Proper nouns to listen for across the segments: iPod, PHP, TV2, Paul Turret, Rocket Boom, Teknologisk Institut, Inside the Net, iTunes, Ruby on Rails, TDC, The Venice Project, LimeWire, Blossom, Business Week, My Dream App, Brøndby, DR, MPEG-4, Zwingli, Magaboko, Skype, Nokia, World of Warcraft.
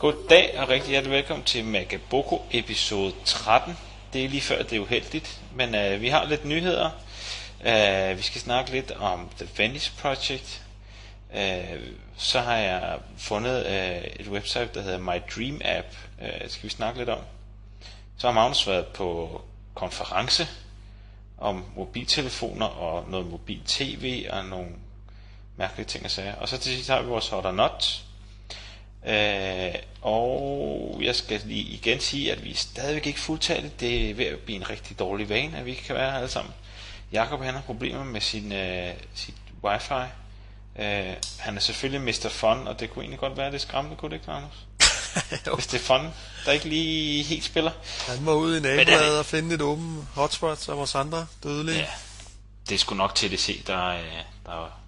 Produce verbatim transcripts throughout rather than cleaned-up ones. Goddag og rigtig hjertelig velkommen til Magaboko episode tretten. Det er lige før, det er uheldigt, men øh, vi har lidt nyheder. Øh, vi skal snakke lidt om The Venice Project. Øh, så har jeg fundet øh, et website, der hedder My Dream App. Øh, skal vi snakke lidt om. Så har Magnus været på konference om mobiltelefoner og noget mobil tv og nogle mærkelige ting at sige. Og så til sidst har vi vores Hot or Not. Øh, og jeg skal lige igen sige, at vi stadigvæk ikke fuldtallet. Det er ved at blive en rigtig dårlig vane, at vi ikke kan være her alle sammen. Jakob, han har problemer med sin, øh, sit wifi. øh, Han er selvfølgelig mister Fun, og det kunne egentlig godt være, det skræmmende, kunne det ikke, Magnus? Hvis det er Fun, der ikke lige helt spiller. Han må ud i nabolaget og finde et åbent hotspot, som vores andre dødelige. Ja, det er sgu nok T D C, der, øh, der,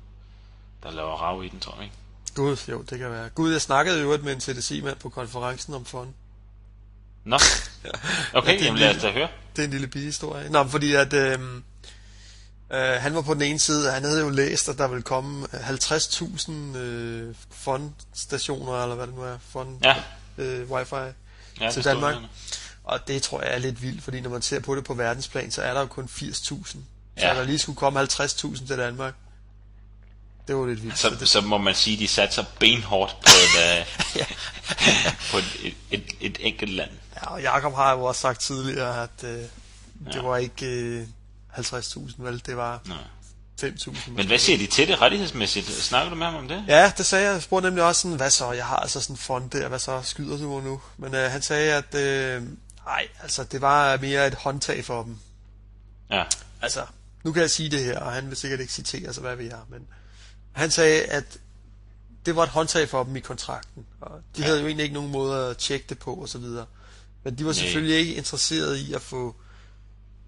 der laver rav i den, tror jeg, ikke? Gud, jo, det kan være. Gud, jeg snakkede i øvrigt med en T D C-mand på konferencen om fond. Nå, okay, ja, jamen lad os da høre. Det er en lille bihistorie. Nå, fordi at øh, øh, han var på den ene side, han havde jo læst, at der ville komme halvtreds tusind øh, fondstationer, eller hvad det nu er, fond, ja. øh, wifi ja, til Danmark. Det. Og det tror jeg er lidt vildt, fordi når man ser på det på verdensplan, så er der jo kun firs tusind. Ja. Så der lige skulle komme halvtreds tusind til Danmark. Det var lidt vildt. Så, det... så må man sige, at de satser benhårdt på et, på et, et, et enkelt land. Ja, og Jacob har jo også sagt tidligere, at øh, det ja. var ikke øh, halvtreds tusind, vel? Det var Nej. fem tusind. Men hvad siger de til det rettighedsmæssigt? Snakker du med ham om det? Ja, det sagde jeg. Jeg spurgte nemlig også sådan, hvad så? Jeg har altså sådan en fond der, hvad så skyder du nu? Men øh, han sagde, at øh, nej, altså det var mere et håndtag for dem. Ja. Altså, nu kan jeg sige det her, og han vil sikkert ikke citere, så hvad vi har, men... Han sagde, at det var et håndtag for dem i kontrakten, og de ja. havde jo egentlig ikke nogen måde at tjekke det på og så videre. Men de var selvfølgelig Nej. ikke interesserede i at få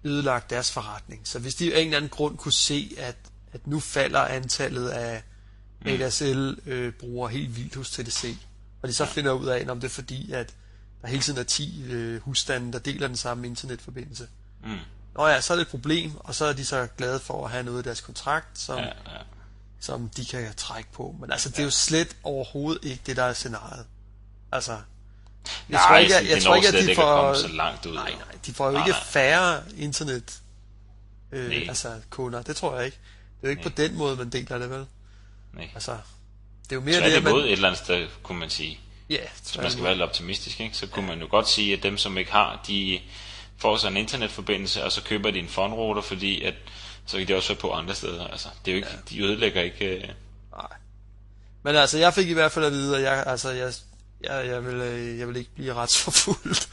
ødelagt deres forretning. Så hvis de af en eller anden grund kunne se, at, at nu falder antallet af A D S L-brugere mm. øh, helt vildt hos T D C, og de så ja. finder ud af, om det er fordi, at der hele tiden er ti øh, husstande, der deler den samme internetforbindelse. Mm. Nå ja, så er det et problem, og så er de så glade for at have noget i deres kontrakt, som... Ja, ja. som de kan trække på. Men altså, det er jo slet overhovedet ikke det, der er scenariet. Altså, jeg tror ikke, at, jeg tror ikke, at de får... Så langt ud, nej, nej, de får jo nej. ikke færre internet øh, altså, kunder. Det tror jeg ikke. Det er jo ikke nej. på den måde, man deler det, vel? Nej. Altså, det er jo mere så er det, det man... et eller andet sted, kunne man sige. Ja, hvis man skal være lidt optimistisk, ikke? Så kunne ja. man jo godt sige, at dem, som ikke har, de får sig en internetforbindelse, og så køber de en fondruter, fordi at så kan de også være på andre steder. Altså, det er jo ikke, ja. de ødelægger ikke. Øh... Nej. Men altså, jeg fik i hvert fald at vide, at jeg, altså, jeg, jeg, jeg vil, jeg vil ikke blive retsforfulgt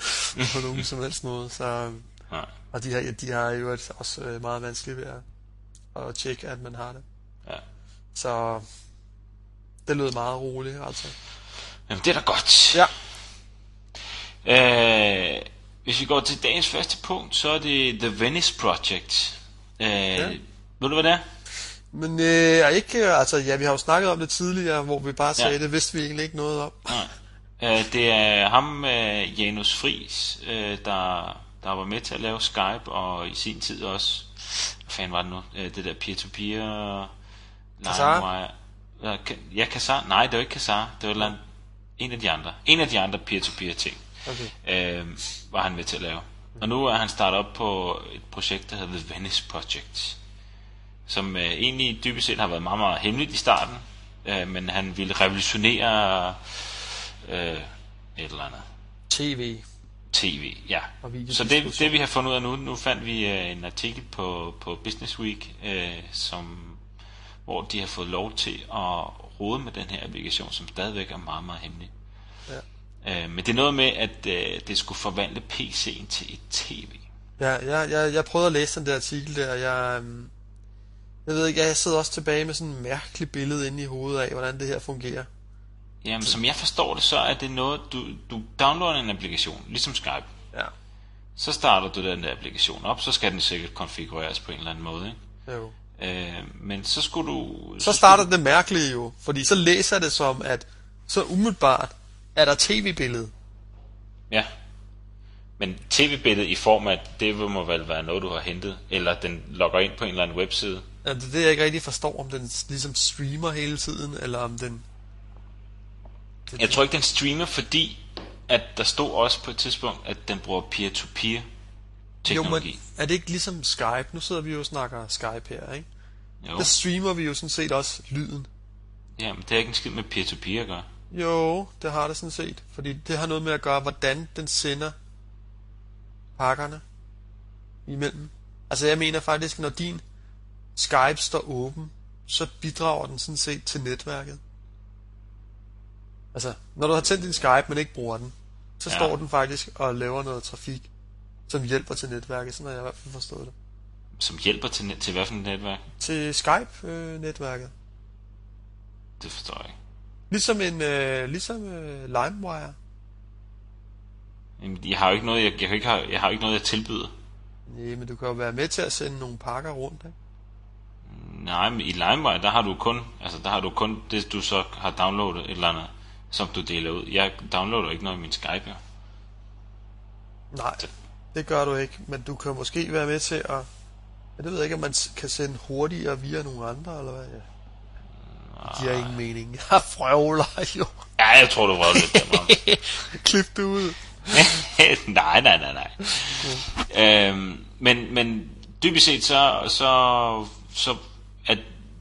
på nogen som helst måde. Så nej. Og de her, de har jo også meget vanskeligt ved at, at tjekke, at man har det. Ja. Så det lød meget roligt, altså. Jamen det er da godt. Ja. Øh, hvis vi går til dagens første punkt, så er det The Venice Project. Øh, ja. Ved du hvad det er? Men øh, ikke, altså, ja, vi har jo snakket om det tidligere, hvor vi bare sagde ja. det vidste vi egentlig ikke noget om. Nej. Øh, det er ham, øh, Janus Friis, øh, der, der var med til at lave Skype, og i sin tid også, hvad fanden var det nu, øh, det der peer-to-peer LimeWire. Ja, Kassar, nej det var ikke Kassar, det var et eller andet, en af de andre en af de andre peer-to-peer ting okay. øh, var han med til at lave. Og nu er han startet op på et projekt, der hedder The Venice Project, som øh, egentlig dybest set har været meget, meget hemmeligt i starten, øh, men han ville revolutionere øh, et eller andet. T V. T V, ja. Så det, det vi har fundet ud af nu, nu fandt vi øh, en artikel på, på Business Week, øh, som, hvor de har fået lov til at rode med den her applikation, som stadigvæk er meget, meget hemmelig. Ja. Men det er noget med, at øh, det skulle forvandle P C'en til et T V. Ja, jeg, jeg, jeg prøvede at læse den der artikel der, og jeg, jeg ved ikke, jeg sidder også tilbage med sådan et mærkeligt billede inde i hovedet af, hvordan det her fungerer. Jamen, som jeg forstår det, så er det noget, du, du downloader en applikation, ligesom Skype. Ja. Så starter du den der applikation op, så skal den sikkert konfigureres på en eller anden måde, ikke? Jo. Øh, men så skulle du... Så, så starter skulle... det mærkelige jo, fordi så læser det som, at så umiddelbart er der tv-billede. Ja. Men tv-billedet i form af, det må vel være noget, du har hentet, eller den logger ind på en eller anden webside. Ja, det er det, jeg ikke rigtig forstår, om den ligesom streamer hele tiden, eller om den... Det, jeg tror ikke, den streamer, fordi at der stod også på et tidspunkt, at den bruger peer-to-peer teknologi. Jo, men er det ikke ligesom Skype? Nu sidder vi jo og snakker Skype her, ikke? Jo. Der streamer vi jo sådan set også lyden. Ja, men det er ikke en skid med peer-to-peer at gøre. Jo, det har det sådan set. Fordi det har noget med at gøre, hvordan den sender pakkerne imellem. Altså jeg mener faktisk, når din Skype står åben, så bidrager den sådan set til netværket. Altså, når du har tændt din Skype, men ikke bruger den, så ja. Står den faktisk og laver noget trafik, som hjælper til netværket. Sådan har jeg i hvert fald forstået det. Som hjælper til, net- til hvad for et netværk? Til Skype-netværket. Det forstår jeg ikke. Ligesom en øh, ligesom øh, LimeWire. Jamen, jeg har jo ikke noget, jeg, jeg, ikke have, jeg har ikke noget, jeg tilbyder. Nej, men du kan jo være med til at sende nogle pakker rundt, ikke? Nej, men i LimeWire, der har du kun, altså der har du kun det, du så har downloadet et eller andet, som du deler ud. Jeg downloader ikke noget i min Skype her. Nej, det gør du ikke. Men du kan måske være med til at... Jeg ved ikke, om man kan sende hurtigere via nogle andre, eller hvad? Ja. Det giver ingen mening. Jeg frøvler jo. Ja, jeg tror, du var lidt. Klip det ud. nej, nej, nej, nej. Okay. Øhm, men, men dybest set, så... så, så at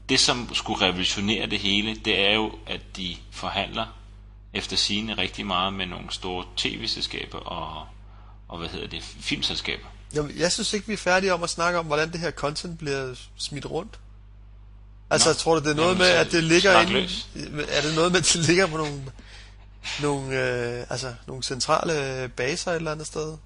det, som skulle revolutionere det hele, det er jo, at de forhandler efter sigende rigtig meget med nogle store tv-selskaber og, og hvad hedder det, filmselskaber. Jamen, jeg synes ikke, vi er færdige om at snakke om, hvordan det her content bliver smidt rundt. Altså, Nå, tror du, det er noget jamen, med, at det ligger inde, er det noget med, at det ligger på nogle, nogle, øh, altså, nogle centrale baser et eller andet sted?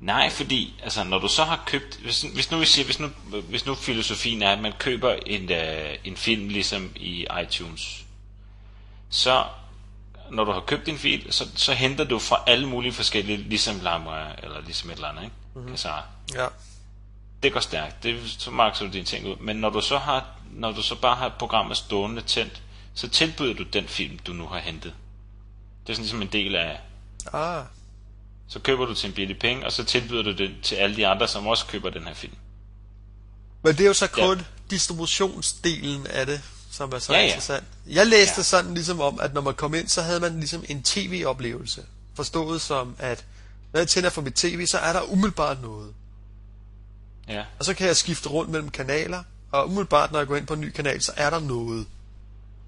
Nej, fordi altså når du så har købt, hvis, hvis nu vi siger, hvis nu hvis nu filosofien er, at man køber en øh, en film ligesom i iTunes, så når du har købt en fil, så så henter du fra alle mulige forskellige ligesom LimeWire eller ligesom et eller andet, ikke? Mm-hmm. Altså, ja. Det går stærkt. Det så markerer du dine ting ud, men når du så har når du så bare har programmet stående tændt, så tilbyder du den film du nu har hentet. Det er sådan ligesom en del af ah. Så køber du til en billig penge, og så tilbyder du det til alle de andre, som også køber den her film. Men det er jo så kun ja. distributionsdelen af det, som er så ja, ja. interessant. Jeg læste ja. sådan ligesom om, at når man kom ind, så havde man ligesom en tv-oplevelse. Forstået som, at når jeg tænder for mit tv, så er der umiddelbart noget. Ja. Og så kan jeg skifte rundt mellem kanaler, og umiddelbart, når jeg går ind på en ny kanal, så er der noget.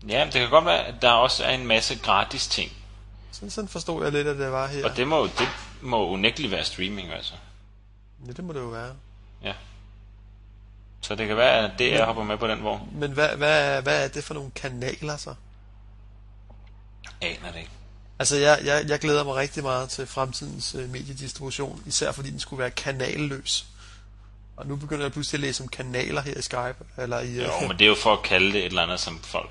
Ja, det kan godt være, at der også er en masse gratis ting. Sådan, sådan forstod jeg lidt, at det var her. Og det må jo, det må unægteligt være streaming, altså. Ja, det må det jo være. Ja. Så det kan være, at det er hopper med på den vogn. Men hvad, hvad, hvad er det for nogle kanaler, så? Aner det ikke. Altså, jeg, jeg, jeg glæder mig rigtig meget til fremtidens øh, mediedistribution, især fordi den skulle være kanalløs. Og nu begynder jeg pludselig at læse om kanaler her i Skype. Eller i, øh, jo, men det er jo for at kalde det et eller andet, som folk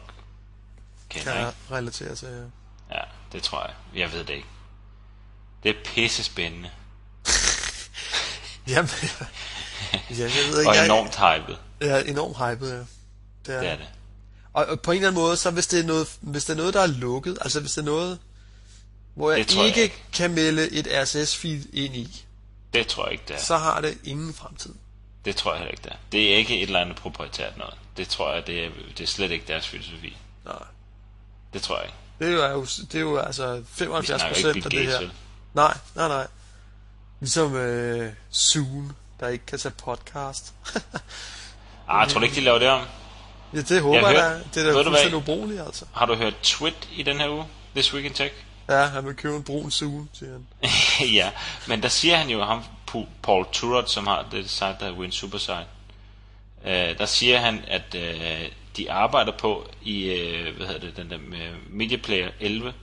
kender, kan ikke? Relatere til, ja. Ja, det tror jeg. Jeg ved det ikke. Det er pissespændende. Jamen, ja, jeg ved ikke. Og enormt hypet. Ja, enormt hypet, ja. Det er det. Er det. Og, og på en eller anden måde, så hvis det er noget, hvis det er noget der er lukket, altså hvis det er noget, hvor jeg ikke, jeg ikke kan melde et R S S-feed ind i, det tror jeg ikke det er. Så har det ingen fremtid. Det tror jeg heller ikke det er. Det er ikke et eller andet proprietært noget. Det tror jeg, det er, det er slet ikke deres filosofi. Nej. Det tror jeg ikke. Det er jo, det er jo altså femoghalvfjerds procent af det her. Nej, nej, nej. Ligesom øh, Zoom, der ikke kan tage podcast. Ah, jeg tror du ikke, de laver det om? Ja, det håber jeg, jeg hørt, da. Det er da fuldstændig ubrugeligt, altså. Har du hørt Twit i den her uge? This Week in Tech? Ja, han vil købe en brun Zoom, siger han. Ja, men der siger han jo, ham Paul Turret, som har det site, der Win Supersite, øh, der siger han, at... Øh, de arbejder på i hvad hedder det den der Media Player elleve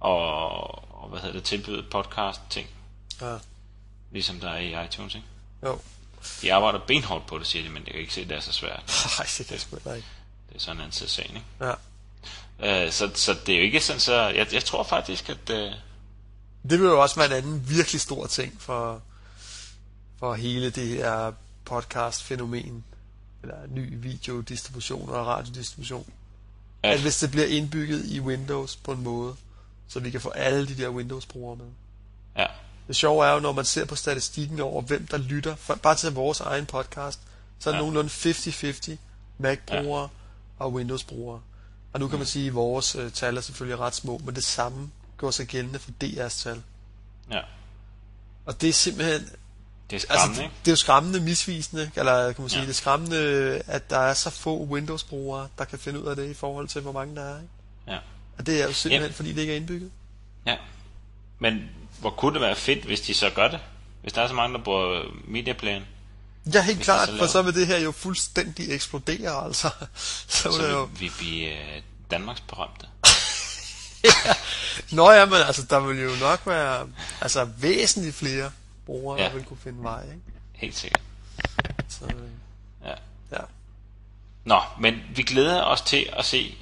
og, og hvad hedder det tilbydet podcast ting. Ja. Ligesom der er i iTunes, ikke? Jo. De arbejder benhårdt på det, siger de, men jeg kan ikke se at det er så svært. Nej, det er sgu ikke. Det er sådan en anden sag, ikke? Ja. Øh, så, så det er jo ikke sådan, så jeg, jeg tror faktisk, at... Øh... Det vil jo også være en anden virkelig stor ting for, for hele det her podcast-fænomen, eller ny videodistribution og radiodistribution. Ja. At hvis det bliver indbygget i Windows på en måde, så vi kan få alle de der Windows-brugere med. Ja. Det sjove er jo, når man ser på statistikken over, hvem der lytter, for, bare til vores egen podcast, så er det ja. nogenlunde halvtreds halvtreds Mac-brugere ja. og Windows-brugere. Og nu kan man sige, at vores øh, tal er selvfølgelig ret små, men det samme går sig gældende for D R's tal. Ja. Og det er simpelthen... Det er skræmmende, altså, det, det er jo skræmmende misvisende, eller kan man sige, ja. det er skræmmende, at der er så få Windows-brugere, der kan finde ud af det i forhold til, hvor mange der er. Ikke? Ja. Og det er jo simpelthen, ja. fordi det ikke er indbygget. Ja. Men hvor kunne det være fedt, hvis de så gør det? Hvis der er så mange, der bruger mediaplayeren? Ja, helt hvis klart, så for så vil det her jo fuldstændig eksplodere, altså. Så, så vil jo... vi blive Danmarks berømte. ja. Nå ja, men altså, der vil jo nok være altså, væsentligt flere brugere, ja. der vil kunne finde vej, ikke? Helt sikkert. Så, øh... ja. ja. Nå, men vi glæder os til at se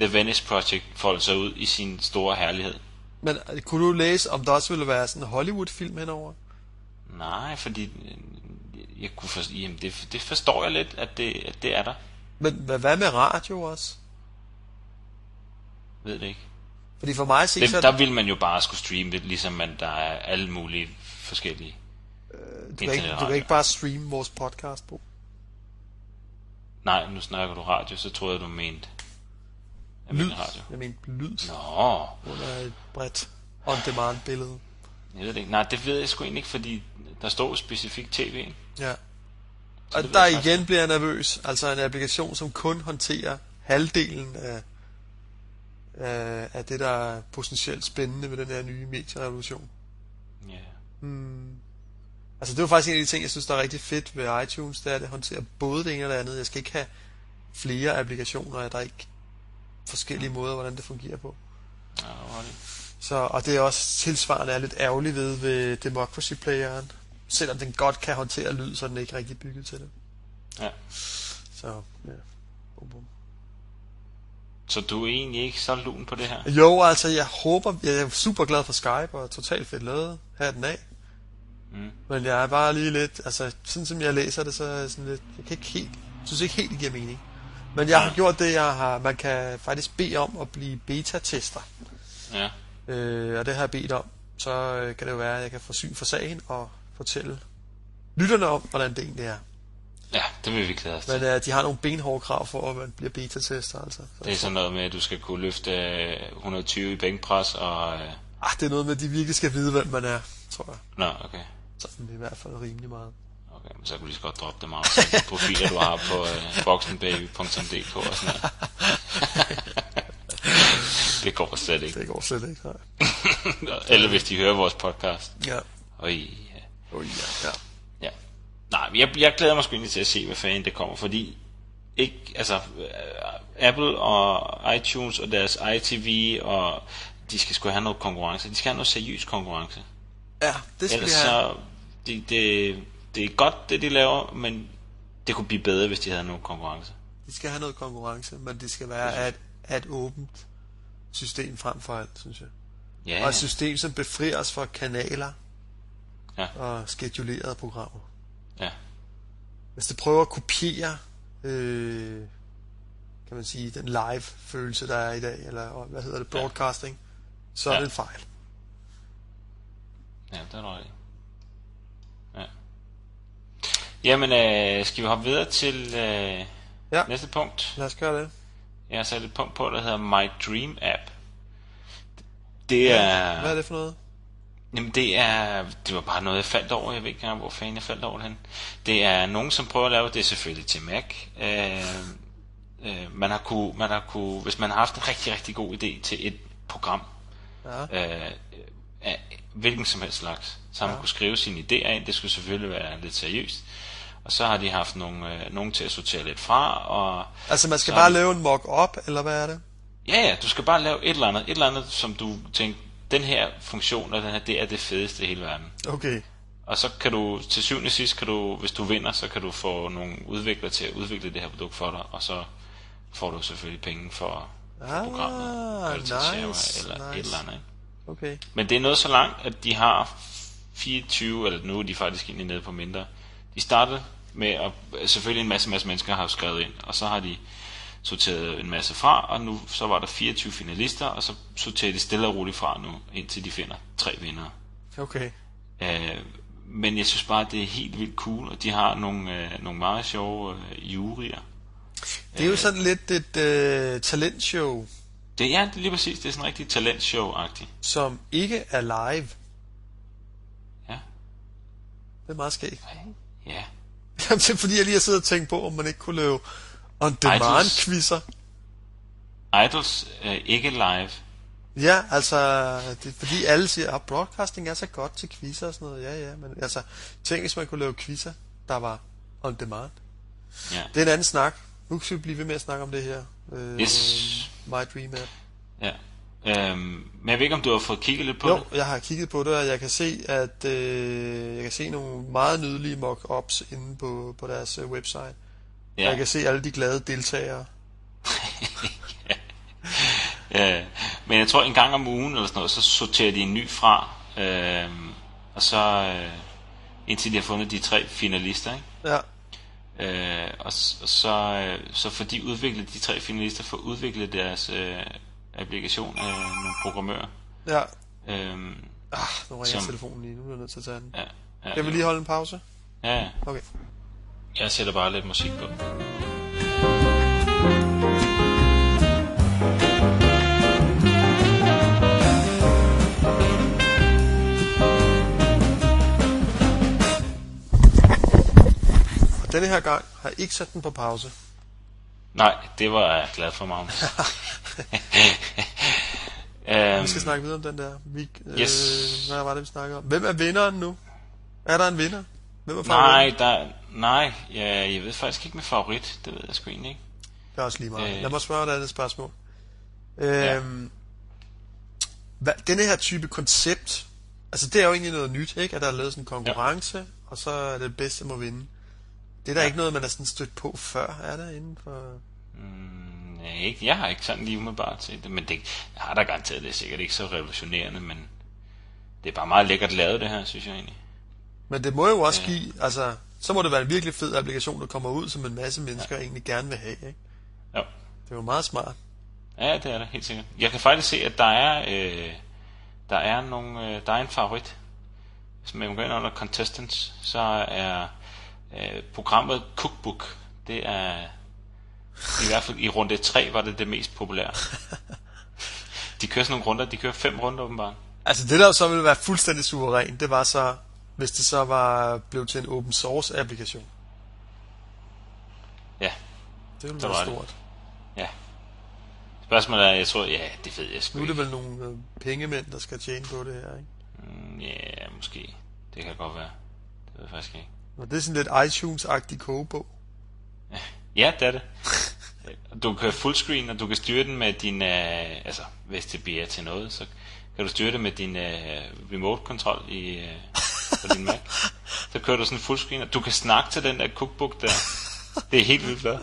The Venice Project folde sig ud i sin store herlighed. Men kunne du læse, om der også ville være sådan en Hollywood-film henover? Nej, fordi... Jeg kunne forstå, jamen det, det forstår jeg lidt, at det, at det er der. Men hvad med radio også? Ved det ikke. Fordi for mig det, så der vil man jo bare skulle streame det, ligesom man, der er alle mulige forskellige øh, du, kan ikke, du kan ikke bare streame vores podcast på. Nej, nu snakker du radio, så troede jeg, du mente. Jeg mente radio. Jeg mente lyd. Nå. Under et bredt on-demand billede. Jeg ved det ikke. Nej, det ved jeg sgu egentlig ikke, fordi der står specifikt tv. Ja. Og der igen faktisk... bliver jeg nervøs. Altså en applikation, som kun håndterer halvdelen af, af, af det, der er potentielt spændende med den her nye medierevolution. Ja. Hmm. Altså det er jo faktisk en af de ting, jeg synes, der er rigtig fedt ved iTunes, det er, at det håndterer både det ene og det andet. Jeg skal ikke have flere applikationer, og der er ikke forskellige måder, hvordan det fungerer på. Ja, det Så, og det er også tilsvarende er lidt ærgerligt ved, ved democracy-playeren. Selvom den godt kan håndtere lyd, så er den ikke rigtig bygget til det. Ja. Så, ja. Bum, bum. Så du er egentlig ikke så lun på det her? Jo, altså jeg håber, jeg er super glad for Skype og totalt fedt lavet her den af. Mm. Men jeg er bare lige lidt, altså sådan som jeg læser det, så er sådan lidt, jeg kan ikke helt, synes ikke helt, det giver mening. Men jeg ja. har gjort det, jeg har, man kan faktisk bede om at blive beta-tester. Ja. Øh, og det har jeg bedt om. Så øh, kan det jo være, at jeg kan få syn for sagen og fortælle lytterne om, hvordan det egentlig er. Ja, det vil vi glæde os til. Men øh, de har nogle benhårde krav for, at man bliver beta-tester altså. Så, det er sådan noget med, at du skal kunne løfte øh, et hundrede og tyve i bænkpres og... Øh... Ah, det er noget med, at de virkelig skal vide, hvem man er, tror jeg. Nå, okay. Så det er i hvert fald rimelig meget. Okay, men så kunne de godt droppe dem af. Så de profiler, du har på øh, voksenbaby punktum d k og sådan noget. Det går slet ikke. Det går slet ikke, nej. Eller hvis de hører vores podcast. Ja. Øj, ja. Øj, ja. ja. ja. Nej, jeg, jeg glæder mig sgu egentlig til at se, hvad fanden det kommer, fordi ikke, altså, Apple og iTunes og deres I T V, og de skal sgu have noget konkurrence. De skal have noget seriøs konkurrence. Ja, det skal Ellers de have. Så, det, det, det er godt, det de laver, men det kunne blive bedre, hvis de havde noget konkurrence. De skal have noget konkurrence, men det skal være at, at åbent system frem for alt, synes jeg. Ja, ja. Og et system, som befrier os fra kanaler ja. og schedulerede programmer. Ja. Hvis det prøver at kopiere øh, kan man sige, den live-følelse, der er i dag, eller hvad hedder det, broadcasting, ja. så er ja. det en fejl. Ja, det er noget. Ja. Jamen, øh, skal vi hoppe videre til øh, ja. næste punkt? Lad os gøre det. Jeg har sat et punkt på, der hedder My Dream App. Det er... Ja, hvad er det for noget? Jamen det er... Det var bare noget, jeg faldt over. Jeg ved ikke engang, hvor fanden jeg faldt over den. Det er nogen, som prøver at lave det selvfølgelig til Mac. Øh, øh, man har kunne, man har kunne, hvis man har haft en rigtig, rigtig god idé til et program, ja. øh, af hvilken som helst slags, så har man ja. kunne skrive sine idéer ind. Det skulle selvfølgelig være lidt seriøst. Og så har de haft nogle, øh, nogle til at sortere lidt fra. Og altså man skal bare de... lave en mock-up, eller hvad er det? Ja, ja, du skal bare lave et eller andet, et eller andet, som du tænker, den her funktion, og den her, det er det fedeste i hele verden. Okay. Og så kan du, til syvende og sidst, kan du, hvis du vinder, så kan du få nogle udviklere til at udvikle det her produkt for dig, og så får du selvfølgelig penge for for ah, programmet, kvalitetsserver nice, eller nice. et eller andet. Okay. Men det er noget så langt, at de har fireogtyve, eller nu er de faktisk egentlig nede på mindre. De startede med, at selvfølgelig en masse, masse mennesker har skrevet ind, og så har de sorteret en masse fra, og nu så var der fireogtyve finalister, og så sorterer de stille og roligt fra nu, indtil de finder tre vindere. Okay. Øh, men jeg synes bare, at det er helt vildt cool, og de har nogle, øh, nogle meget sjove øh, juryer. Det er jo sådan lidt et øh, talentshow. Det, ja, det er lige præcis. Det er sådan en rigtig talentshow-agtig. Som ikke er live. Ja. Det er meget skægt. Ja. Jamen, det er fordi, jeg lige har siddet og tænkt på, om man ikke kunne lave on-demand-quizzer. Idols øh, ikke live. Ja, altså, det er fordi alle siger, at oh, broadcasting er så godt til quizzer og sådan noget. Ja, ja, men altså, tænk hvis man kunne lave quizzer, der var on-demand. Ja. Det er en anden snak. Nu skal vi blive ved med at snakke om det her. Øh, yes. My Dream App. Ja. Øhm, men jeg ved ikke, om du har fået kigget lidt på jo, det? Jo, jeg har kigget på det, og jeg kan se, at øh, jeg kan se nogle meget nydelige mock-ups inde på, på deres øh, website. Ja. Og jeg kan se alle de glade deltagere. ja. øh, men jeg tror, en gang om ugen, eller sådan noget, så sorterer de en ny fra, øh, og så øh, indtil de har fundet de tre finalister, ikke? Ja. Øh, og så, så får de udviklet, de tre finalister får udviklet deres øh, applikation af nogle programmører. Ja. Øhm, ah, nu ringer som, jeg telefonen lige, nu bliver jeg nødt til at tage den. Ja, ja, kan vi lige holde en pause? Ja, ja. Okay. Jeg sætter bare lidt musik på. Denne her gang har jeg ikke sat den på pause. Nej, det var jeg glad for, Magnus. um, vi skal snakke videre om den der. Vi, yes. øh, hvad var det, vi snakkede om? Hvem er vinderen nu? Er der en vinder? Hvem er nej, der, nej ja, jeg ved faktisk ikke med favorit. Det ved jeg sgu egentlig ikke. Det er også lige meget. Øh, Lad mig spørge dig et spørgsmål. Øh, ja. Hvad, denne her type koncept, altså det er jo egentlig noget nyt, ikke? At der er lavet sådan en konkurrence, ja. Og så er det bedste må vinde. Det er da ja. ikke noget, man er sådan stødt på før, er der inden for... Mm, nej, ikke. Jeg har ikke sådan lige umiddelbart set det, men det jeg har da garanteret, det er sikkert ikke så revolutionerende, men det er bare meget lækkert lavet det her, synes jeg egentlig. Men det må jo også ja. give, altså, så må det være en virkelig fed applikation, der kommer ud, som en masse mennesker ja. egentlig gerne vil have, ikke? Jo. Det er jo meget smart. Ja, det er det, helt sikkert. Jeg kan faktisk se, at der er, øh, der er, nogle, øh, der er en favorit. Hvis man går ind under contestants, så er... programmet Cookbook, det er i hvert fald i runde tre var det det mest populære. De kører sådan nogle runder, de kører fem runder åbenbart. Altså det der så ville være fuldstændig suverænt, det var så, hvis det så var blevet til en open source applikation. Ja. Det ville være stort. Det. Ja. Spørgsmålet er, jeg tror, ja, det ved jeg sgu ikke. Nu er det vel nogle pengemænd, der skal tjene på det her, ikke? Mm, ja, måske. Det kan godt være. Det ved jeg faktisk ikke. Og det er sådan lidt iTunes-agtig kogebog. Ja, det er det. Du kan fullscreen, og du kan styre den med din... Øh, altså, hvis det bliver til noget, så kan du styre det med din øh, remote-kontrol i, øh, på din Mac. Så kører du sådan fullscreen, og du kan snakke til den der cookbook der. Det er helt vildt flot.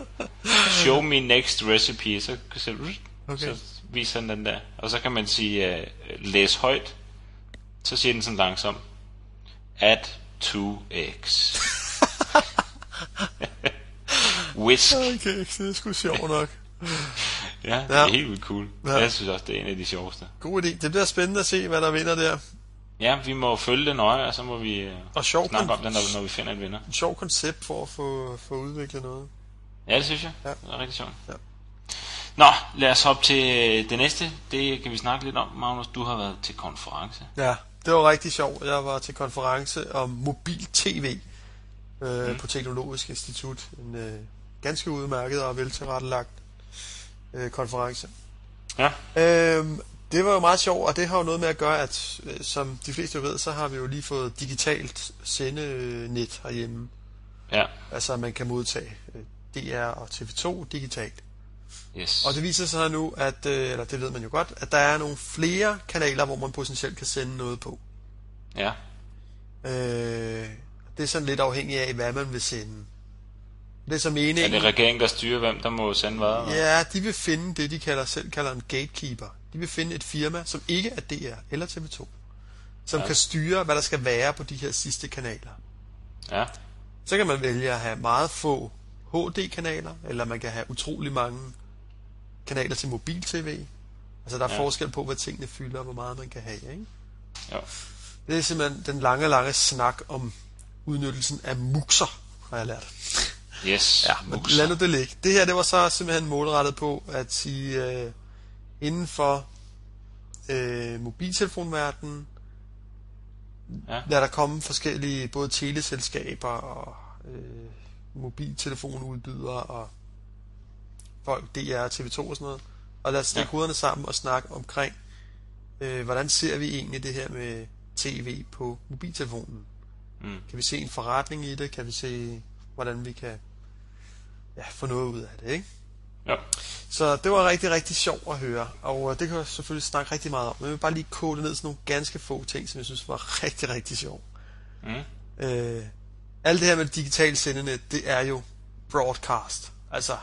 Show me next recipe, så, så, okay. så viser den den der. Og så kan man sige, øh, læs højt, så siger den sådan langsomt. At... to x Whisk. Okay, det er sgu sjovt nok. Ja, det er ja. helt vildt cool. Ja. Jeg synes også, det er en af de sjoveste. God idé. Det bliver spændende at se, hvad der vinder der. Ja, vi må følge det nøje, og så må vi og sjov snakke kon- om den, når vi finder et vinder. En sjov koncept for at få, få udviklet noget. Ja, det synes jeg. Ja. Det er rigtig sjovt. Ja. Nå, lad os hoppe til det næste. Det kan vi snakke lidt om, Magnus. Du har været til konference. Ja. Det var rigtig sjovt. Jeg var til konference om mobil-tv øh, mm. på Teknologisk Institut. En øh, ganske udmærket og veltilrettelagt øh, konference. Ja. Øhm, det var jo meget sjovt, og det har jo noget med at gøre, at øh, som de fleste ved, så har vi jo lige fået digitalt sendenet herhjemme. Ja. Altså, man kan modtage øh, D R og T V to digitalt. Yes. Og det viser sig nu, at, eller det ved man jo godt, at der er nogle flere kanaler, hvor man potentielt kan sende noget på. Ja. Øh, det er sådan lidt afhængigt af, hvad man vil sende. Det er så meningen. Er det regeringen, der styrer, hvem der må sende hvad? Eller? Ja, de vil finde det, de kalder, selv kalder en gatekeeper. De vil finde et firma, som ikke er D R eller T V to, som ja. kan styre, hvad der skal være på de her sidste kanaler. Ja. Så kan man vælge at have meget få H D-kanaler, eller man kan have utrolig mange kanaler til mobil-tv. Altså der er ja. forskel på, hvad tingene fylder, og hvor meget man kan have, ikke? Ja. Det er simpelthen den lange, lange snak om udnyttelsen af mukser, har jeg lært. Yes, ja, men lad nu det ligge. Det her, det var så simpelthen målrettet på at sige, øh, inden for øh, mobiltelefonverdenen, ja. lad der komme forskellige, både teleselskaber og øh, mobiltelefonudbydere og folk, D R og T V to og sådan noget, og lad os stikke ja. hovederne sammen og snakke omkring, øh, hvordan ser vi egentlig det her med T V på mobiltelefonen? Mm. Kan vi se en forretning i det? Kan vi se, hvordan vi kan ja, få noget ud af det, ikke? Ja. Så det var rigtig, rigtig sjovt at høre, og det kan jeg selvfølgelig snakke rigtig meget om, men jeg vil bare lige kode ned til nogle ganske få ting, som jeg synes var rigtig, rigtig sjovt. Mm. Øh, alt det her med det digitale sendenet, det er jo broadcast. Altså,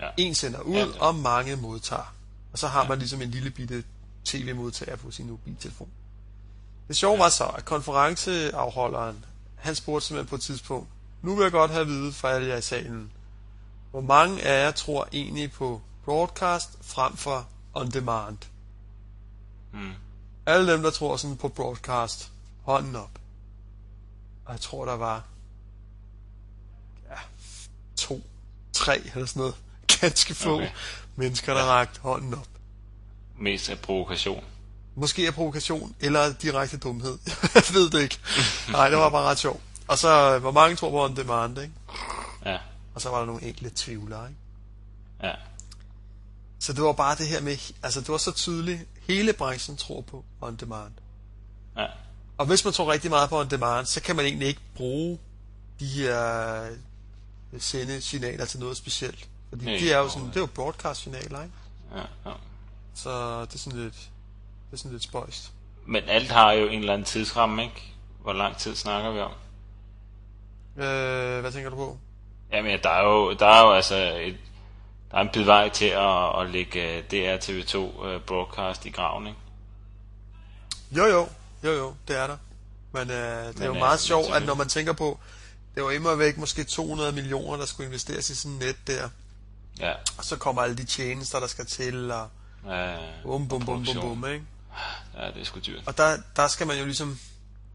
ja. en sender ud, ja, ja. og mange modtager. Og så har ja. man ligesom en lille bitte tv-modtager på sin mobiltelefon. Det sjove ja. var så, at konferenceafholderen, han spurgte simpelthen på et tidspunkt, nu vil jeg godt have at vide fra alle jer i salen, hvor mange af jer tror egentlig på broadcast frem for on demand? Mm. Alle dem, der tror sådan på broadcast, hånden op. Og jeg tror, der var ja, to, tre eller sådan noget. Ganske få okay. mennesker, der ja. rakte hånden op. Mest af provokation. Måske af provokation, eller direkte dumhed. Jeg ved det ikke. Nej, det var bare ret sjovt. Og så, hvor mange tror på on demand, ikke? Ja. Og så var der nogle enkelte tvivlere, ikke? Ja. Så det var bare det her med, altså det var så tydeligt, hele branchen tror på on demand. Ja. Og hvis man tror rigtig meget på on demand, så kan man egentlig ikke bruge de her sendesignaler til noget specielt. Fordi nej, de er jo sådan, det er jo broadcast-signaler, ikke? Ja, ja. Så det er sådan lidt, det er sådan lidt spøjst. Men alt har jo en eller anden tidsramme, ikke? Hvor lang tid snakker vi om? Øh, hvad tænker du på? Jamen, der er jo, der er jo altså et, der er en bid vej til at, at lægge D R T V to uh, broadcast i graven, ikke? Jo, jo. Jo, jo, det er der. Men øh, det Men, er jo meget øh, sjovt, at når man tænker på, det var imod væk måske to hundrede millioner, der skulle investeres i sådan et net der. Ja. Og så kommer alle de tjenester, der skal til, og ja, bum, bum, bum, bum, bum, ikke? Ja, det er sgu dyrt. Og der, der skal man jo ligesom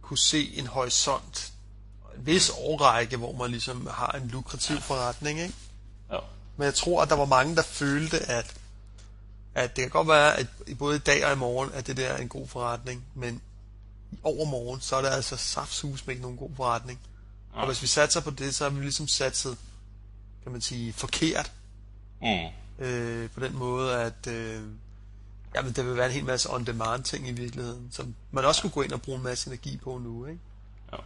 kunne se en horisont, en vis årrække, hvor man ligesom har en lukrativ ja. forretning, ikke? Ja. Men jeg tror, at der var mange, der følte, at, at det kan godt være, at både i dag og i morgen, at det der er en god forretning, men i overmorgen, så er det altså saftsus med ikke nogen god forretning. Ja. Og hvis vi satser på det, så har vi ligesom satset, kan man sige, forkert. Mm. Øh, på den måde, at øh, jamen, der vil være en hel masse on-demand ting i virkeligheden, som man også kunne gå ind og bruge en masse energi på nu, ikke? Ja.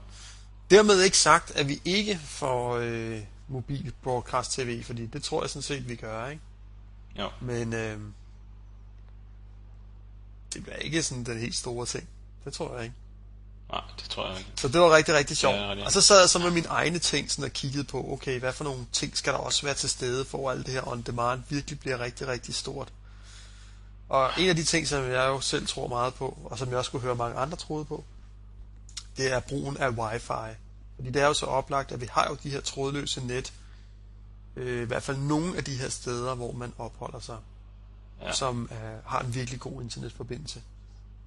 Dermed ikke sagt, at vi ikke får øh, mobil broadcast T V, fordi det tror jeg sådan set, vi gør, ikke? Ja. Men øh, det bliver ikke sådan den helt store ting. Det tror jeg ikke. Nej, det tror jeg ikke. Så det var rigtig, rigtig sjovt. Ja, ja. Og så sad jeg så med mine egne ting sådan og kiggede på, okay, hvad for nogle ting skal der også være til stede, for alt det her on demand virkelig bliver rigtig, rigtig stort. Og en af de ting, som jeg jo selv tror meget på, og som jeg også kunne høre mange andre troede på, det er brugen af wifi. Fordi det er jo så oplagt, at vi har jo de her trådløse net, øh, i hvert fald nogle af de her steder, hvor man opholder sig, ja. som øh, har en virkelig god internetforbindelse.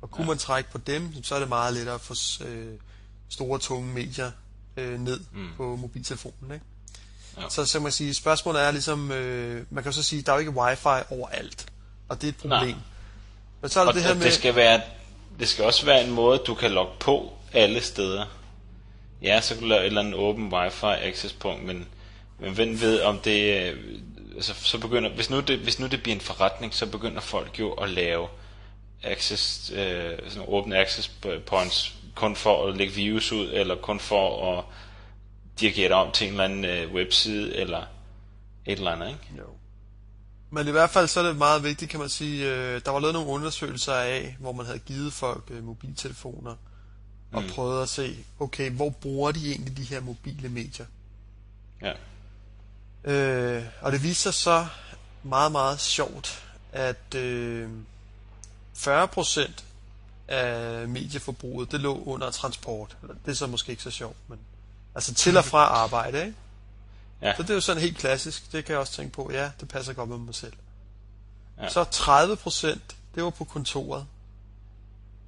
Og kunne ja. man trække på dem, så er det meget lettere at få øh, store, tunge medier øh, ned mm. på mobiltelefonen, ikke? Ja. Så, så kan man sige, spørgsmålet er ligesom, øh, man kan så sige, der er jo ikke wifi overalt, og det er et problem. Men så er der det her med... Det skal, være, det skal også være en måde, du kan logge på alle steder. Ja, så kan du lave et eller andet åben wifi access punkt, men hvem ved om det... Altså, så begynder, hvis, nu det hvis nu det bliver en forretning, så begynder folk jo at lave... access, øh, sådan åbne access points, kun for at lægge views ud, eller kun for at dirigere om til en eller anden øh, webside, eller et eller andet, ikke? Jo. Men i hvert fald så er det meget vigtigt, kan man sige, øh, der var lavet nogle undersøgelser af, hvor man havde givet folk øh, mobiltelefoner, og mm. prøvet at se, okay, hvor bruger de egentlig de her mobile medier? Ja. Øh, og det viser så meget, meget sjovt, at øh, fyrre procent af medieforbruget, det lå under transport. Det er så måske ikke så sjovt, men altså til og fra arbejde, ikke? Ja. Så det er jo sådan helt klassisk. Det kan jeg også tænke på. Ja, det passer godt med mig selv. Ja. Så tredive procent, det var på kontoret.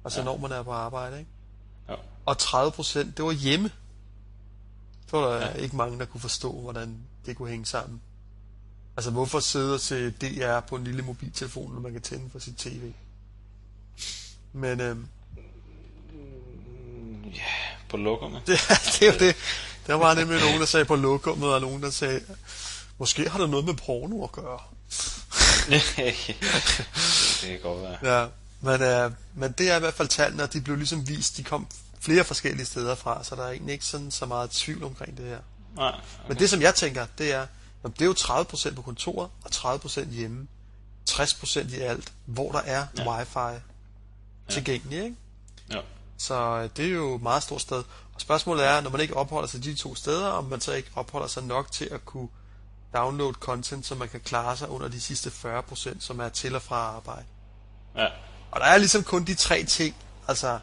Altså ja. Når man er på arbejde, ikke? Ja. Og tredive procent, det var hjemme. Det var der ja. Ikke mange, der kunne forstå, hvordan det kunne hænge sammen. Altså hvorfor sidde og se D R på en lille mobiltelefon, når man kan tænde for sit tv? Men øhm, ja, på lokummet. Det, det er jo det. Der var nemlig nogen, der sagde på lokummet, og nogen, der sagde, måske har det noget med porno at gøre. Det kan godt være. Ja, men, øh, men det er i hvert fald tallene, og de blev ligesom vist, de kom flere forskellige steder fra, så der er egentlig ikke sådan så meget tvivl omkring det her. Nej, okay. Men det, som jeg tænker, det er, det er jo tredive procent på kontoret, og tredive procent hjemme. tres procent i alt, hvor der er ja. Wi-Fi tilgængelig, ikke? Ja. Så det er jo et meget stort sted. Og spørgsmålet er, når man ikke opholder sig de to steder, om man så ikke opholder sig nok til at kunne downloade content, så man kan klare sig under de sidste fyrre procent, som er til og fra arbejde. Ja. Og der er ligesom kun de tre ting. Altså,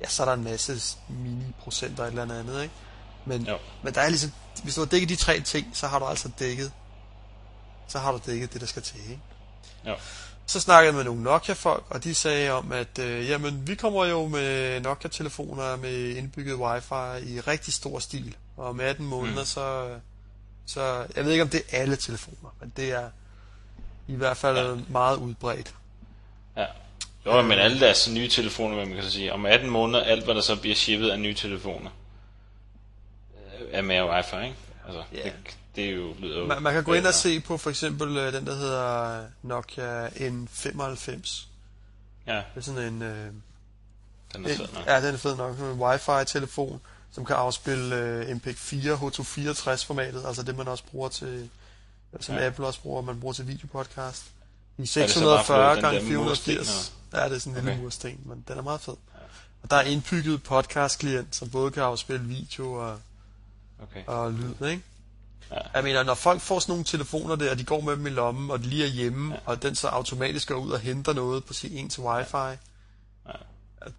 ja, så er der en masse mini-procenter eller et eller andet, ikke? Men, men der er ligesom, hvis du har dækket de tre ting, så har du altså dækket, så har du dækket det, der skal til, ikke? Ja. Så snakkede jeg med nogle Nokia-folk, og de sagde om, at øh, jamen, vi kommer jo med Nokia-telefoner med indbygget wifi i rigtig stor stil. Og om atten måneder, mm. så, så... Jeg ved ikke, om det er alle telefoner, men det er i hvert fald ja. Meget udbredt. Ja. Jo, ja, men alle deres nye telefoner, hvad man kan så sige. Om atten måneder, alt hvad der så bliver shippet af nye telefoner, er mere wifi, ikke? Altså, yeah. det, det er jo blevet... Man, man kan gå ind og se på for eksempel øh, den, der hedder Nokia N femoghalvfems. Ja. Det er sådan en... Øh, den er fed nok. Ja, den er fed nok. En Wi-Fi-telefon, som kan afspille øh, M P E G fire, H to seks fire-formatet, altså det, man også bruger til... Som ja. Apple også bruger, man bruger til videopodcast. I seks hundrede og fyrre gange fire hundrede og firs. Ja, det er sådan en lille okay. mursten, men den er meget fed. Ja. Og der er indbygget podcast-klient, som både kan afspille video og... Okay. og lyd, ikke? Ja. Jeg mener, når folk får sådan nogle telefoner der, og de går med dem i lommen, og de lige er hjemme, ja. Og den så automatisk går ud og henter noget på sin ens wifi. Ja. Ja.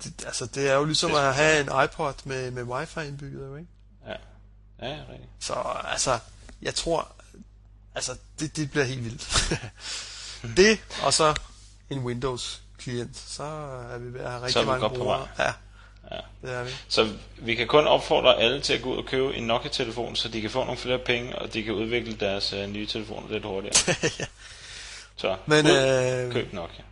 Det, altså, det er jo ligesom at have en iPod med, med wifi indbygget, ikke? Ja, ja, rigtigt. Så altså, jeg tror, altså, det, det bliver helt vildt. Det, og så en Windows-klient, så er vi ved at have rigtig mange brugere. Ja. Ja. Det er vi. Så vi kan kun opfordre alle til at gå ud og købe en Nokia-telefon, så de kan få nogle flere penge, og de kan udvikle deres øh, nye telefoner lidt hurtigere. Ja. Så men, ud, øh, køb Nokia.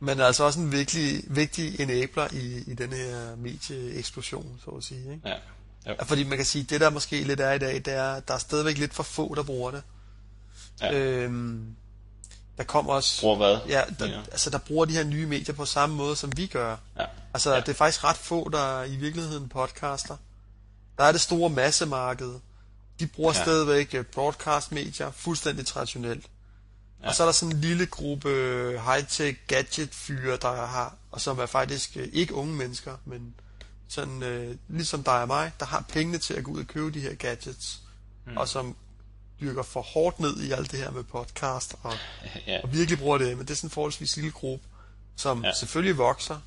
Men altså også en vigtig, vigtig enabler i, i den her medie-eksplosion, så at sige. Ikke? Ja. Ja. Fordi man kan sige, at det der måske lidt er i dag, det er, der er stadigvæk lidt for få, der bruger det. Ja. Øhm, der kommer også... Bruger hvad? Ja, der, ja, altså der bruger de her nye medier på samme måde, som vi gør. Ja. Altså ja. Det er faktisk ret få, der i virkeligheden podcaster. Der er det store massemarked. De bruger ja. Stadigvæk broadcast-medier, fuldstændig traditionelt. Ja. Og så er der sådan en lille gruppe high-tech gadget-fyre, der har, og som er faktisk ikke unge mennesker, men sådan øh, ligesom dig og mig, der har pengene til at gå ud og købe de her gadgets, mm. og som dyrker for hårdt ned i alt det her med podcast og, ja. Og virkelig bruger det, men det er sådan en forholdsvis lille gruppe, som ja. Selvfølgelig vokser,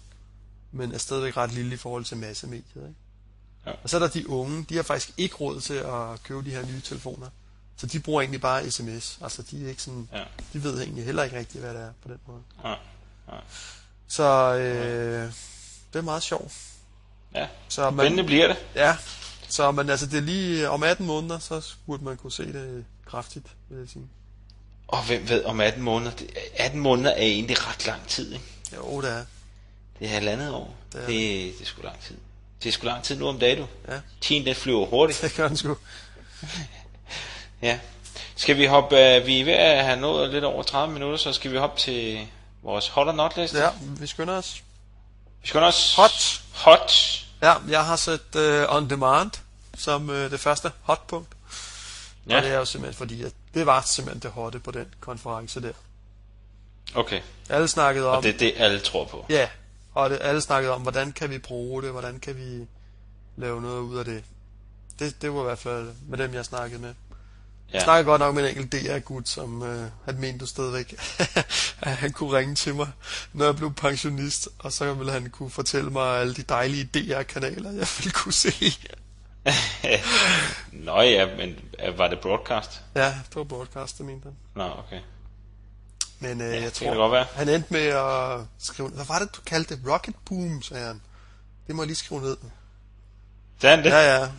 men er stadigvæk ret lille i forhold til massemediet, ikke? Ja. Og så er der de unge, de har faktisk ikke råd til at købe de her nye telefoner, så de bruger egentlig bare sms, altså de er ikke sådan, ja. De ved egentlig heller ikke rigtigt, hvad det er på den måde. Ja. Ja. Så øh, det er meget sjovt. Ja, spændende bliver det. Ja. Så men altså det er lige om atten måneder, så burde man kunne se det kraftigt, vil jeg sige. Og hvem ved om atten måneder? atten måneder er egentlig ret lang tid, ikke? Jo, det er. Det er halvandet år. Det er, det, det er sgu lang tid. Det er sgu lang tid nu om dagen, du. Ja. Tiden den flyver hurtigt. Det gør den sgu. Ja. Skal vi hoppe, vi er ved at have nået lidt over tredive minutter, så skal vi hoppe til vores hot or not liste. Ja, vi skynder os. Vi skynder os. Hot. Hot. Ja, jeg har sat uh, On Demand som uh, det første hotpunkt. Ja. Og det er jo simpelthen fordi, at det var simpelthen det hotte på den konference der. Okay. Alle snakkede om... Og det er det, alle tror på. Ja, og det, alle snakkede om, hvordan kan vi bruge det, hvordan kan vi lave noget ud af det. Det, det var i hvert fald med dem, jeg snakkede med. Ja. Jeg snakker godt nok med en enkelt D R-gut, som øh, han mente stadigvæk, at han kunne ringe til mig, når jeg blev pensionist, og så ville han kunne fortælle mig alle de dejlige D R-kanaler, jeg ville kunne se. Nå ja, men var det broadcast? Ja, det var broadcast, det mente han. Nå, okay. Men øh, ja, jeg tror, han endte med at skrive, hvad var det, du kaldte det? Rocket Boom, sagde han. Det må jeg lige skrive ned. Sådan det? Ja, ja.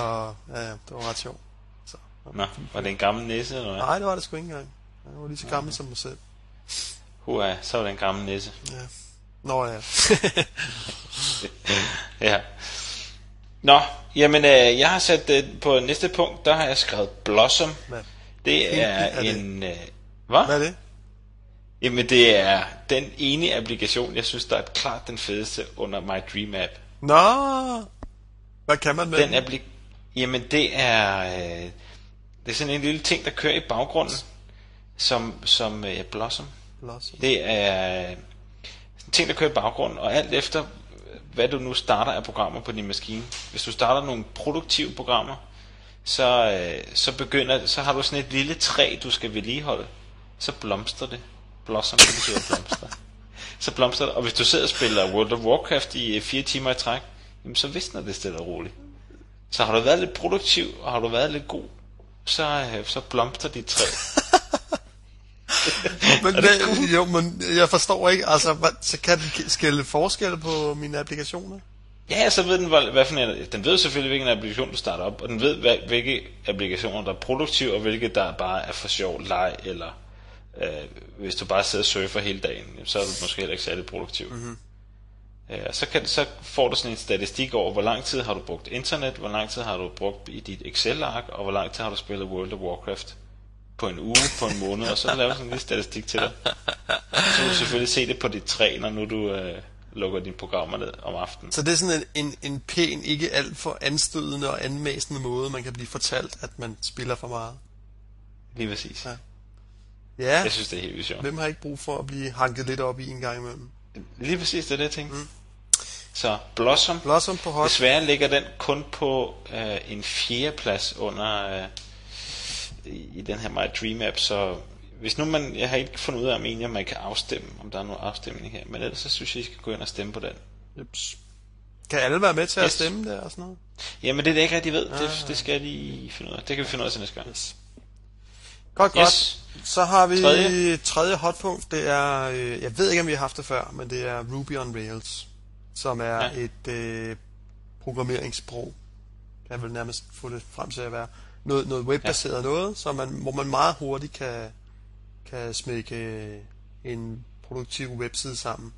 Og, ja, ja, det var ret sjovt. Nå, var det en gammel næse eller hvad? Nej, det var det sgu ikke engang. Jeg var lige så gammel okay. som mig selv. Hurra, så var det en gammel næse. Ja. Nå ja. Ja. Nå, jamen øh, jeg har sat øh, på næste punkt, der har jeg skrevet Blossom. Hvad? Det er, er det? en... Øh, hvad? Hvad er det? Jamen det er den ene applikation, jeg synes der er klart den fedeste under My Dream App. Nå, hvad kan man med den? den? Applik- jamen det er... Øh, Det er sådan en lille ting, der kører i baggrunden, som, som ja, Blossom. Blossom. Det er en ting, der kører i baggrunden, og alt efter, hvad du nu starter af programmer på din maskine. Hvis du starter nogle produktive programmer, så, så, begynder, så har du sådan et lille træ, du skal vedligeholde. Så blomster det. Blossom, det betyder blomster. Så blomster det. Og hvis du sidder og spiller World of Warcraft i fire timer i træk, jamen så visner det stille og roligt. Så har du været lidt produktiv, og har du været lidt god, Så, så blomster de træ. Men det, jo, men jeg forstår ikke, altså, hvad, så kan den skille forskel på mine applikationer? Ja, så ved den, hvad for en, den ved selvfølgelig, hvilken applikation du starter op, og den ved, hvad, hvilke applikationer, der er produktive, og hvilke, der bare er for sjov leg, eller øh, hvis du bare sidder og surfer hele dagen, så er du måske heller ikke særlig produktiv. Mm-hmm. Ja, så, kan, så får du sådan en statistik over, hvor lang tid har du brugt internet, hvor lang tid har du brugt i dit Excel-ark, og hvor lang tid har du spillet World of Warcraft på en uge, på en måned, og så laver du sådan en lille statistik til dig. Så kan du selvfølgelig se det på dit træ, når nu du øh, lukker dine programmer ned om aftenen. Så det er sådan en, en, en pæn, ikke alt for anstødende og anmæsende måde, man kan blive fortalt, at man spiller for meget. Lige præcis. Ja. Ja. Jeg synes, det er helt vildt sjovt. Hvem har ikke brug for at blive hanket lidt op i en gang imellem? Lige præcis, det er det, jeg tænkte. Mm. Så Blossom, Blossom på hot. Desværre ligger den kun på øh, en fjerde plads under øh, i den her My Dream App. Så hvis nu man, jeg har ikke fundet ud af, om egentlig man kan afstemme, om der er noget afstemning her, men ellers så synes jeg, I skal gå ind og stemme på den. Jeps. Kan alle være med til yes. at stemme der og sådan noget? Jamen det er det ikke rigtig ved. ah. det, det skal jeg lige finde ud af. Det kan vi finde ud af til næste gang. yes. Godt, godt. Yes. Så har vi tredje, tredje hotpunkt. Det er, øh, jeg ved ikke om vi har haft det før, men det er Ruby on Rails, som er ja. et øh, programmeringssprog, kan jeg vel nærmest få det frem til at være, noget, noget webbaseret ja. noget, så man, hvor man meget hurtigt kan, kan smække en produktiv webside sammen.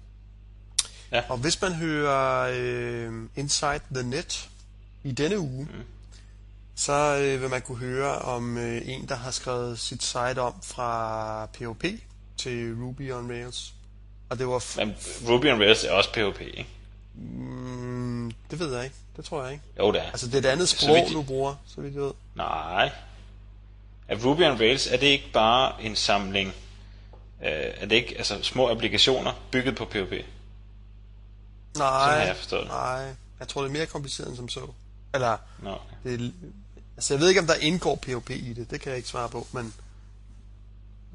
Ja. Og hvis man hører øh, Inside the Net i denne uge, mm. så øh, vil man kunne høre om øh, en, der har skrevet sit site om fra P H P til Ruby on Rails. Og det var f- Men Ruby on Rails er også P H P, ikke? Mm, det ved jeg ikke. Det tror jeg ikke. Jo, det er. Altså, det er et andet sprog, vidt... du bruger, så vidt jeg ved. Nej. At Ruby on Rails, er det ikke bare en samling? Øh, er det ikke altså små applikationer bygget på P H P? Nej. Sådan har jeg forstået det. Nej. Jeg tror, det er mere kompliceret end som så. Eller, no. det, altså jeg ved ikke, om der indgår P H P i det. Det kan jeg ikke svare på, men...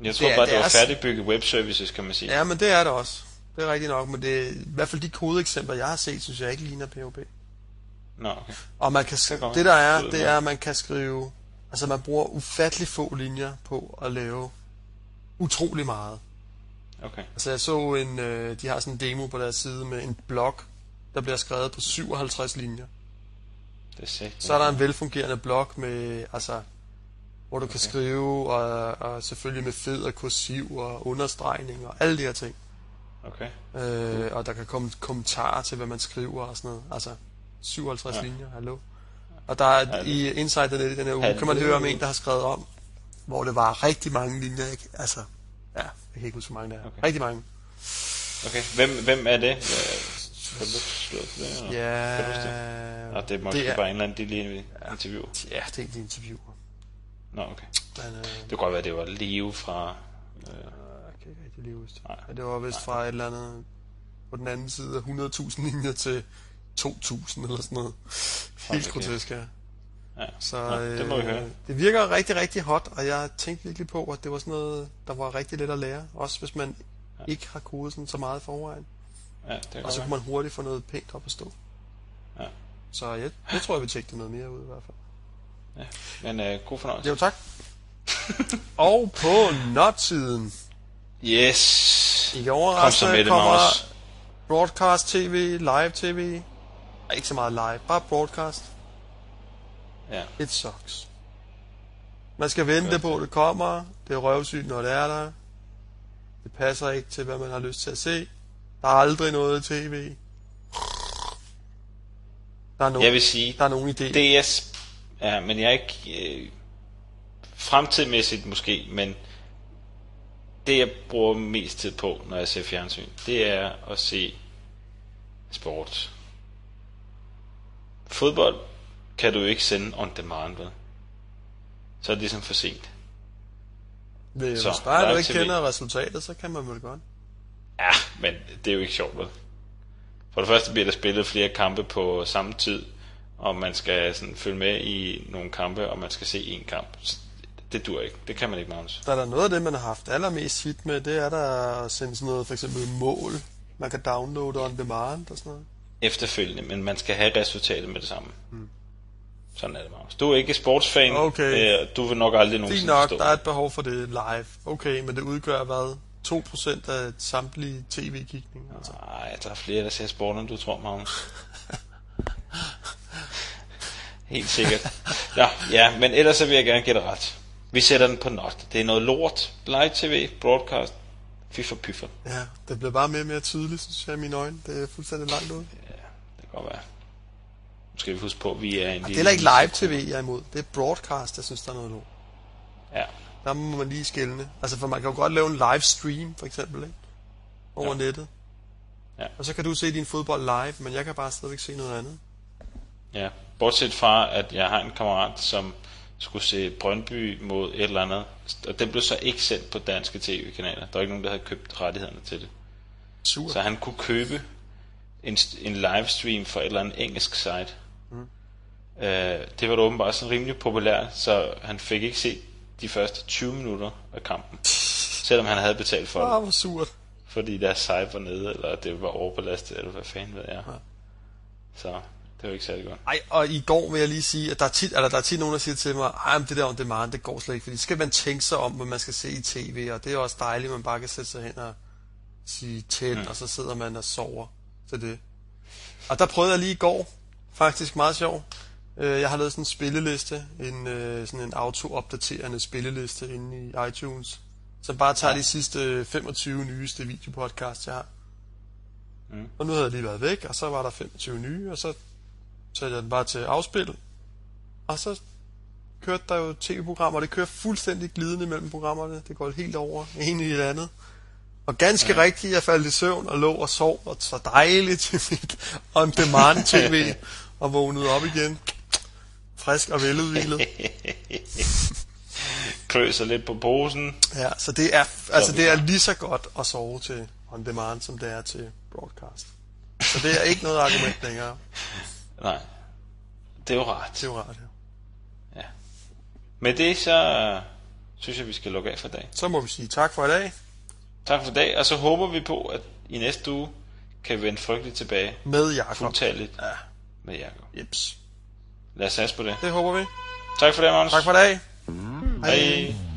Jeg tror det er, bare, det, det var færdigbygget webservices, kan man sige. Ja, men det er det også. Det er rigtigt nok, men det, i hvert fald de kodeeksempler, jeg har set, synes jeg ikke ligner P H P. Nå, no, okay. Og man kan, det, det der er, det er, at man kan skrive... Altså, man bruger ufattelig få linjer på at lave utrolig meget. Okay. Altså, jeg så en... De har sådan en demo på deres side med en blog, der bliver skrevet på syvoghalvtreds linjer. Så er der en velfungerende blog med, altså, hvor du okay. kan skrive, og, og selvfølgelig med fed og kursiv og understregning og alle de her ting. Okay. Øh, og der kan komme kommentarer til, hvad man skriver og sådan noget. Altså, syvoghalvtreds ja. linjer, hallo. Og der er ja, i Inside the Net i den her uge, kan man høre om en, der har skrevet om, hvor det var rigtig mange linjer, ikke? Altså, ja, jeg kan ikke huske, hvor mange der er. Okay. Rigtig mange. Okay, hvem, hvem er det? Kan du slå på det? Eller? Ja, kan du det? Nå, det er måske det er, bare en eller anden, de lige interviewer. Ja, det er ikke de interviewer. Nå, okay. Men, øh, det kunne godt være, det var Leo fra... Øh, jeg kan ikke rigtig Leo vist. Ja, det var vist nej. fra et eller andet... På den anden side af hundrede tusind linjer til to tusind eller sådan noget. Helt grotesk, ja. Ja. Så ja, det, må vi høre. Øh, det virker rigtig, rigtig hot, og jeg tænkte virkelig på, at det var sådan noget, der var rigtig let at lære, også hvis man ja. ikke har kodet sådan så meget forvejen. Ja, det og så kunne man hurtigt få noget pænt op at stå. Ja. Så jeg, jeg tror, jeg vil tjekke det noget mere ud i hvert fald. Ja, men øh, god fornøjelse. Jo, tak. Og på not-siden. Yes. Ikke overraske, kom kommer også. Broadcast T V, live T V. Ikke så meget live, bare broadcast. Ja. It sucks. Man skal vente det på, at det kommer. Det er røvsygt, når det er der. Det passer ikke til, hvad man har lyst til at se. Der er aldrig noget T V. Der er nogen, jeg vil sige, der er nogen idéer. Det er sp- ja, men jeg er ikke øh, fremtidsmæssigt måske, men det jeg bruger mest tid på, når jeg ser fjernsyn, det er at se sport. Fodbold kan du ikke sende on demand, vel? Så er det ligesom for sent. Hvis så, bare der du ikke kender resultatet, så kan man vel godt. Ja, men det er jo ikke sjovt, vel? For det første bliver der spillet flere kampe på samme tid, og man skal sådan følge med i nogle kampe, og man skal se en kamp. Det dur ikke. Det kan man ikke, Magnus. Der er der noget af det, man har haft allermest hit med, det er der at sende sådan noget, for eksempel mål. Man kan downloade on demand og sådan noget. Efterfølgende, men man skal have resultatet med det samme. Hmm. Sådan er det, Magnus. Du er ikke sportsfan. Okay. Du vil nok aldrig nogensinde forstå. Det er nok, der er et behov for det live. Okay, men det udgør hvad? to procent af samtlige tv-kigninger? Altså. Nej, der er flere, der ser sport, end du tror, Magnus. Helt sikkert. Nå, ja, men ellers så vil jeg gerne give det ret. Vi sætter den på not. Det er noget lort. Live T V, broadcast, fiffer pyffer. Ja, det bliver bare mere og mere tydeligt, synes jeg, i mine øjne. Det er fuldstændig langt ud. Ja, det kan godt være. Nu skal vi huske på, at vi er en... Ja, det er da ikke live T V, jeg er imod. Det er broadcast, jeg synes, der er noget lort. Ja. Der må man lige skelne. Altså, for man kan jo godt lave en live stream, for eksempel, ikke? Over ja. nettet. Ja. Og så kan du se din fodbold live, men jeg kan bare stadigvæk se noget andet. Ja, bortset fra, at jeg har en kammerat, som skulle se Brøndby mod et eller andet, og den blev så ikke sendt på danske tv-kanaler. Der var ikke nogen, der havde købt rettighederne til det. Super. Så han kunne købe en, en livestream for et eller andet engelsk site. Mm. Øh, det var da åbenbart sådan rimelig populært, så han fik ikke set de første tyve minutter af kampen, selvom han havde betalt for det. Ah, hvor surt. Fordi deres site var nede, eller det var overbelastet, eller hvad fanden ved jeg. Ja. Så... Det er jo ikke særlig godt. Ej, og i går vil jeg lige sige, at der er tit, eller der er tit nogen, der siger til mig, ej, men det der on demand, det går slet ikke, fordi så skal man tænke sig om, hvad man skal se i tv, og det er også dejligt, at man bare kan sætte sig hen og sige tænd, mm. og så sidder man og sover til det. Og der prøvede jeg lige i går, faktisk meget sjovt. Jeg har lavet sådan en spilleliste, en, sådan en auto-opdaterende spilleliste inde i iTunes, som bare tager de sidste femogtyve nyeste videopodcasts, jeg har. Mm. Og nu havde jeg lige været væk, og så var der femogtyve nye, og så satte jeg den bare til afspil, og så kørte der jo tv-programmer, og det kører fuldstændig glidende mellem programmerne, det går helt over, en i det andet, og ganske ja. rigtigt, jeg faldt i søvn, og lå og sov, og så dejligt til mit on-demand tv, og vågnede op igen, frisk og veludvilet. Kløser lidt på posen. Ja, så det er, altså det er lige så godt at sove til on-demand, som det er til broadcast. Så det er ikke noget argument længere. Nej, det er jo rart. Det er jo rart, ja. ja. Med det, så synes jeg, vi skal lukke af for i dag. Så må vi sige tak for i dag. Tak for i dag, og så håber vi på, at i næste uge kan vi vende frygteligt tilbage. Med Jakob. Fuldtalligt. Ja. Med Jakob. Jeps. Lad os satse på det. Det håber vi. Tak for i dag, Magnus. Tak for i dag. Hej. Hej.